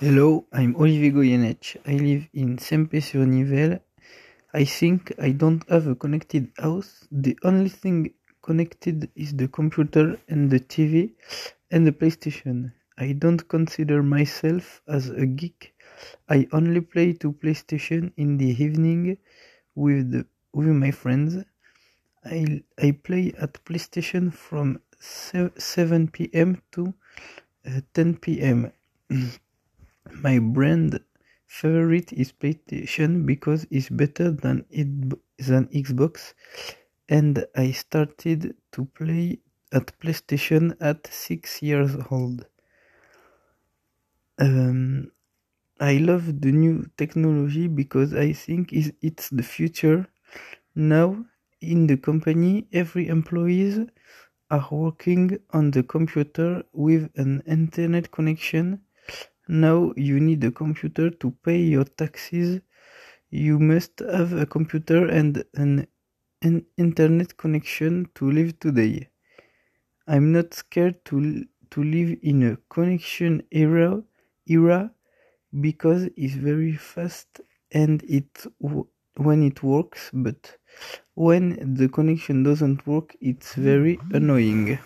Hello, I'm Olivier Goyenech. I live in Sempé-sur-Nivelle. I think I don't have a connected house. The only thing connected is the computer and the TV and the PlayStation. I don't consider myself as a geek. I only play to PlayStation in the evening with my friends. I play at PlayStation from 7 p.m. to 10 p.m. My brand favorite is PlayStation because it's better than Xbox, and I started to play at PlayStation at 6 years old. I love the new technology because I think it's the future. Now, in the company, every employees are working on the computer with an internet connection. Now you need a computer to pay your taxes. You must have a computer and an internet connection to live today. I'm not scared to live in a connection era because it's very fast and when it works, but when the connection doesn't work, it's very annoying.